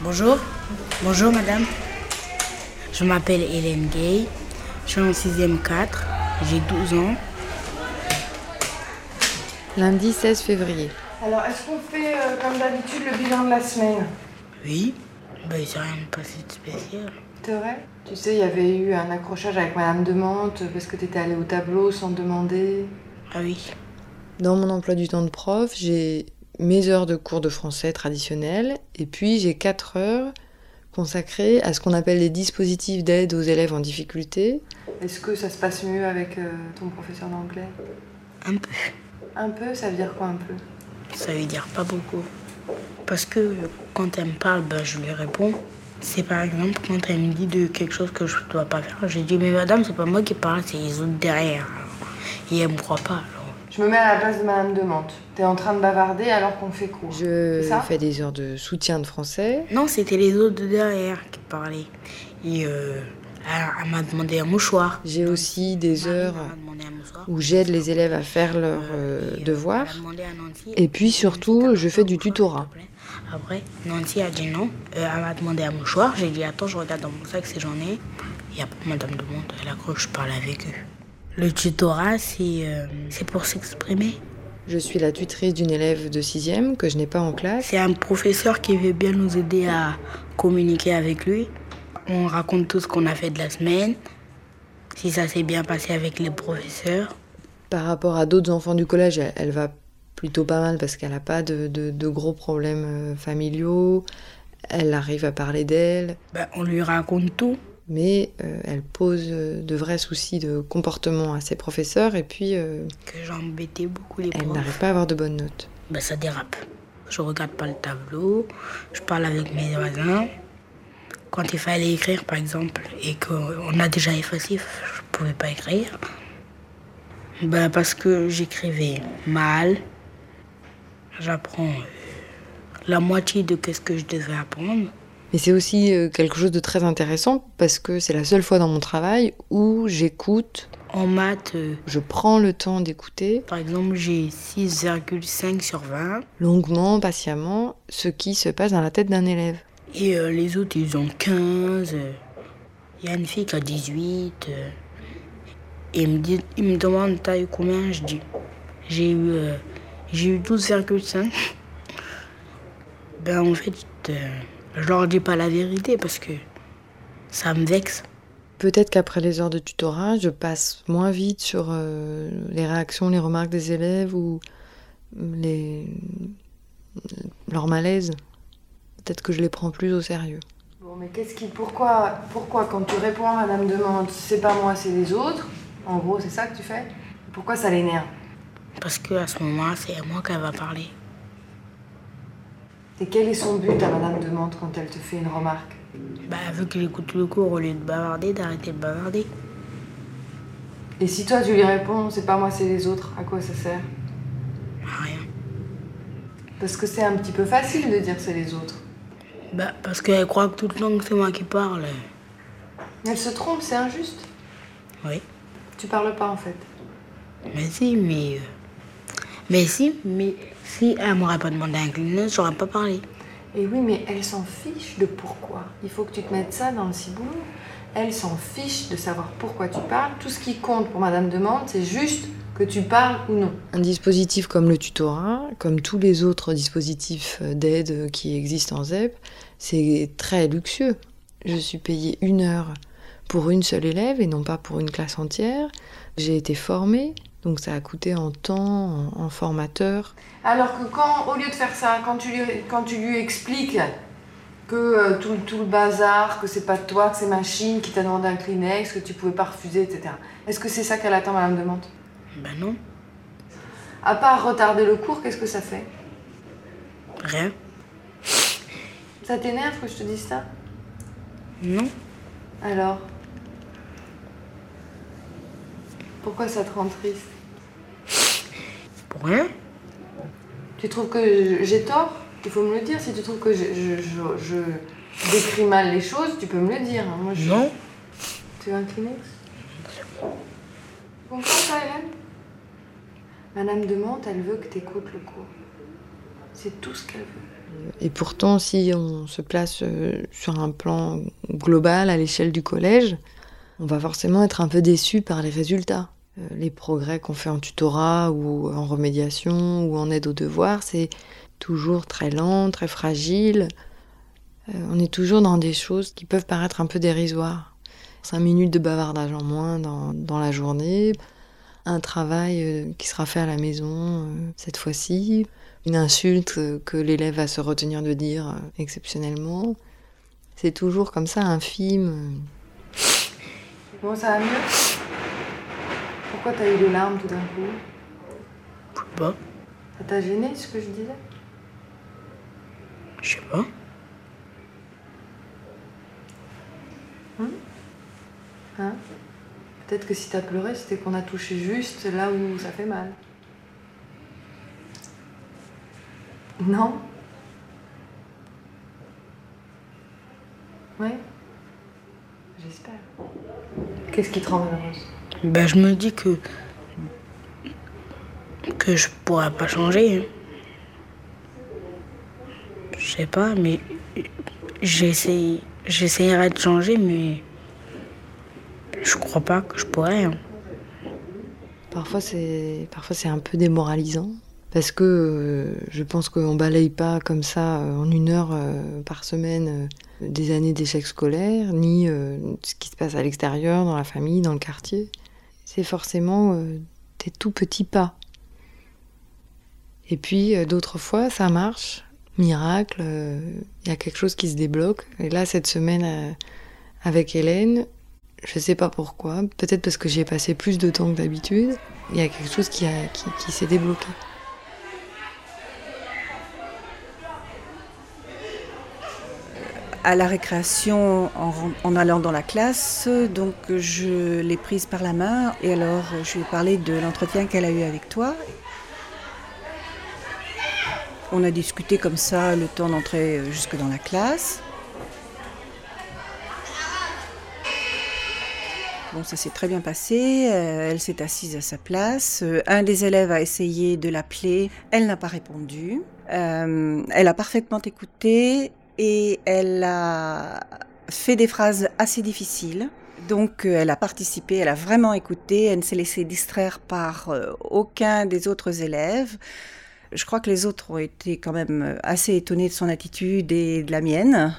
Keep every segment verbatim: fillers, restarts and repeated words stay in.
Bonjour, bonjour madame. Je m'appelle Hélène Gay, je suis en sixième quatre, j'ai douze ans. Lundi seize février. Alors, est-ce qu'on fait euh, comme d'habitude le bilan de la semaine? Oui, bah, il n'y a rien passé de spécial. C'est vrai? Tu sais, il y avait eu un accrochage avec Madame Desmontes parce que tu étais allée au tableau sans demander. Ah oui. Dans mon emploi du temps de prof, j'ai mes heures de cours de français traditionnels et puis j'ai quatre heures consacrées à ce qu'on appelle les dispositifs d'aide aux élèves en difficulté. Est-ce que ça se passe mieux avec euh, ton professeur d'anglais? Un peu. Un peu, ça veut dire quoi un peu? Ça veut dire pas beaucoup. Parce que quand elle me parle, bah, je lui réponds. C'est par exemple quand elle me dit de quelque chose que je ne dois pas faire. J'ai dit, mais madame, c'est pas moi qui parle, c'est les autres derrière. Et elle me croit pas. Alors. Je me mets à la place de Madame Desmontes. T'es en train de bavarder alors qu'on fait cours. Je fais des heures de soutien de français. Non, c'était les autres derrière qui parlaient. Et euh, elle, elle m'a demandé un mouchoir. J'ai aussi des heures où j'aide les élèves à faire leurs euh, devoirs. Et puis surtout, je fais du tutorat. Après, Nancy a dit non. Euh, elle m'a demandé un mouchoir. J'ai dit, attends, je regarde dans mon sac si j'en ai. Et après, Madame Desmontes, elle a cru que je parlais avec eux. Le tutorat, c'est, euh, c'est pour s'exprimer. Je suis la tutrice d'une élève de sixième que je n'ai pas en classe. C'est un professeur qui veut bien nous aider à communiquer avec lui. On raconte tout ce qu'on a fait de la semaine, si ça s'est bien passé avec les professeurs. Par rapport à d'autres enfants du collège, elle, elle va plutôt pas mal parce qu'elle n'a pas de, de, de gros problèmes familiaux, elle arrive à parler d'elle. Bah, on lui raconte tout. Mais euh, elle pose de vrais soucis de comportement à ses professeurs et puis... Euh, que j'embêtais beaucoup les profs. Elle n'arrive pas à avoir de bonnes notes. Bah, ça dérape. Je regarde pas le tableau, je parle avec mes voisins. Quand il fallait écrire, par exemple, et qu'on a déjà effacé, je pouvais pas écrire. Bah, parce que j'écrivais mal. J'apprends la moitié de ce que je devais apprendre. Mais c'est aussi quelque chose de très intéressant parce que c'est la seule fois dans mon travail où j'écoute. En maths, je prends le temps d'écouter. Par exemple, j'ai six virgule cinq sur vingt. Longuement, patiemment, ce qui se passe dans la tête d'un élève. Et euh, les autres, ils ont quinze. Il y a une fille qui a dix-huit. Euh, et il me, dit, il me demande t'as eu combien? Je dis, j'ai eu, euh, j'ai eu douze virgule cinq. Ben en fait, euh, je leur dis pas la vérité parce que ça me vexe. Peut-être qu'après les heures de tutorat, je passe moins vite sur euh, les réactions, les remarques des élèves ou les... leur malaise. Peut-être que je les prends plus au sérieux. Bon, mais qu'est-ce qui, pourquoi, pourquoi quand tu réponds à Madame Desmontes, c'est pas moi, c'est les autres, en gros, c'est ça que tu fais? Pourquoi ça l'énerve? Parce que à ce moment-là, c'est à moi qu'elle va parler. Et quel est son but à Madame Desmontes quand elle te fait une remarque? Bah, elle veut qu'elle écoute le cours au lieu de bavarder, d'arrêter de bavarder. Et si toi, tu lui réponds, c'est pas moi, c'est les autres, à quoi ça sert? À rien. Parce que c'est un petit peu facile de dire c'est les autres. Bah, parce qu'elle croit que toute langue, c'est moi qui parle. Elle se trompe, c'est injuste. Oui. Tu parles pas, en fait. Mais si, mais... Mais si, mais si elle m'aurait pas demandé un clignot, j'aurais pas parlé. Et oui, mais elle s'en fiche de pourquoi. Il faut que tu te mettes ça dans le ciboulot. Elle s'en fiche de savoir pourquoi tu parles. Tout ce qui compte pour Madame Desmontes, c'est juste... que tu parles ou non. Un dispositif comme le tutorat, comme tous les autres dispositifs d'aide qui existent en Z E P, c'est très luxueux. Je suis payée une heure pour une seule élève et non pas pour une classe entière. J'ai été formée, donc ça a coûté en temps, en, en formateur. Alors que quand, au lieu de faire ça, quand tu lui, quand tu lui expliques que euh, tout, tout le bazar, que c'est pas toi, que c'est machine qui t'a demandé un Kleenex, que tu pouvais pas refuser, et cetera. Est-ce que c'est ça qu'elle attend, Madame Desmontes? Ben non. À part retarder le cours, qu'est-ce que ça fait? Rien. Ça t'énerve que je te dise ça? Non. Alors? Pourquoi ça te rend triste? Pour rien. Tu trouves que j'ai tort? Il faut me le dire. Si tu trouves que je, je, je, je décris mal les choses, tu peux me le dire. Moi, je... Non. Tu veux un Kleenex? Tu comprends ça, Hélène? Madame Desmontes, elle veut que t'écoutes le cours. C'est tout ce qu'elle veut. Et pourtant, si on se place sur un plan global à l'échelle du collège, on va forcément être un peu déçu par les résultats. Les progrès qu'on fait en tutorat ou en remédiation ou en aide aux devoirs, c'est toujours très lent, très fragile. On est toujours dans des choses qui peuvent paraître un peu dérisoires. Cinq minutes de bavardage en moins dans, dans la journée, un travail qui sera fait à la maison cette fois-ci, une insulte que l'élève va se retenir de dire exceptionnellement. C'est toujours comme ça, infime. Bon, ça va mieux ? Pourquoi t'as eu des larmes tout d'un coup ? Je sais pas. Ça t'a gêné ce que je disais ? Je sais pas. Hum ? Hein ? Peut-être que si t'as pleuré, c'était qu'on a touché juste là où ça fait mal. Non ? Oui ? J'espère. Qu'est-ce qui te rend malheureuse ? Ben, je me dis que... que je pourrais pas changer. Je sais pas, mais... j'essaye... j'essayerai de changer, mais... je crois pas que je pourrais. Hein. Parfois, c'est... Parfois, c'est un peu démoralisant. Parce que euh, je pense qu'on balaye pas comme ça, euh, en une heure euh, par semaine, euh, des années d'échecs scolaires, ni euh, ce qui se passe à l'extérieur, dans la famille, dans le quartier. C'est forcément euh, des tout petits pas. Et puis, euh, d'autres fois, ça marche. Miracle, il euh, y a quelque chose qui se débloque. Et là, cette semaine, euh, avec Hélène, je sais pas pourquoi, peut-être parce que j'y ai passé plus de temps que d'habitude, il y a quelque chose qui, a, qui, qui s'est débloqué. À la récréation, en, en allant dans la classe, donc je l'ai prise par la main et alors je lui ai parlé de l'entretien qu'elle a eu avec toi. On a discuté comme ça le temps d'entrer jusque dans la classe. Bon, ça s'est très bien passé, elle s'est assise à sa place. Un des élèves a essayé de l'appeler, elle n'a pas répondu. Euh, elle a parfaitement écouté. Et elle a fait des phrases assez difficiles, donc elle a participé, elle a vraiment écouté, elle ne s'est laissée distraire par aucun des autres élèves. Je crois que les autres ont été quand même assez étonnés de son attitude et de la mienne.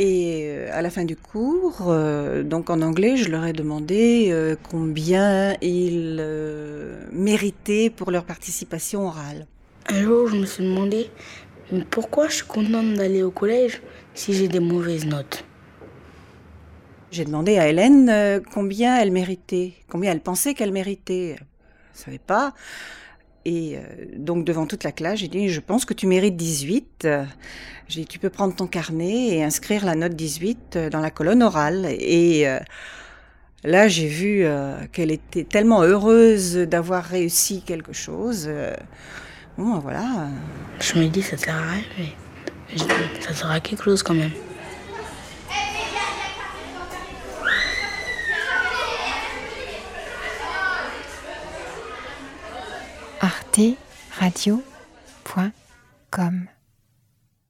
Et à la fin du cours, euh, donc en anglais, je leur ai demandé euh, combien ils euh, méritaient pour leur participation orale. Un jour, je me suis demandé... mais pourquoi je suis contente d'aller au collège si j'ai des mauvaises notes ? J'ai demandé à Hélène combien elle méritait, combien elle pensait qu'elle méritait. Elle ne savait pas. Et donc devant toute la classe, j'ai dit « je pense que tu mérites dix-huit ». J'ai dit « tu peux prendre ton carnet et inscrire la note dix-huit dans la colonne orale ». Et là, j'ai vu qu'elle était tellement heureuse d'avoir réussi quelque chose. Bon, voilà. Je me dis, ça sert à rien, mais ça sert à quelque chose quand même. arte radio point com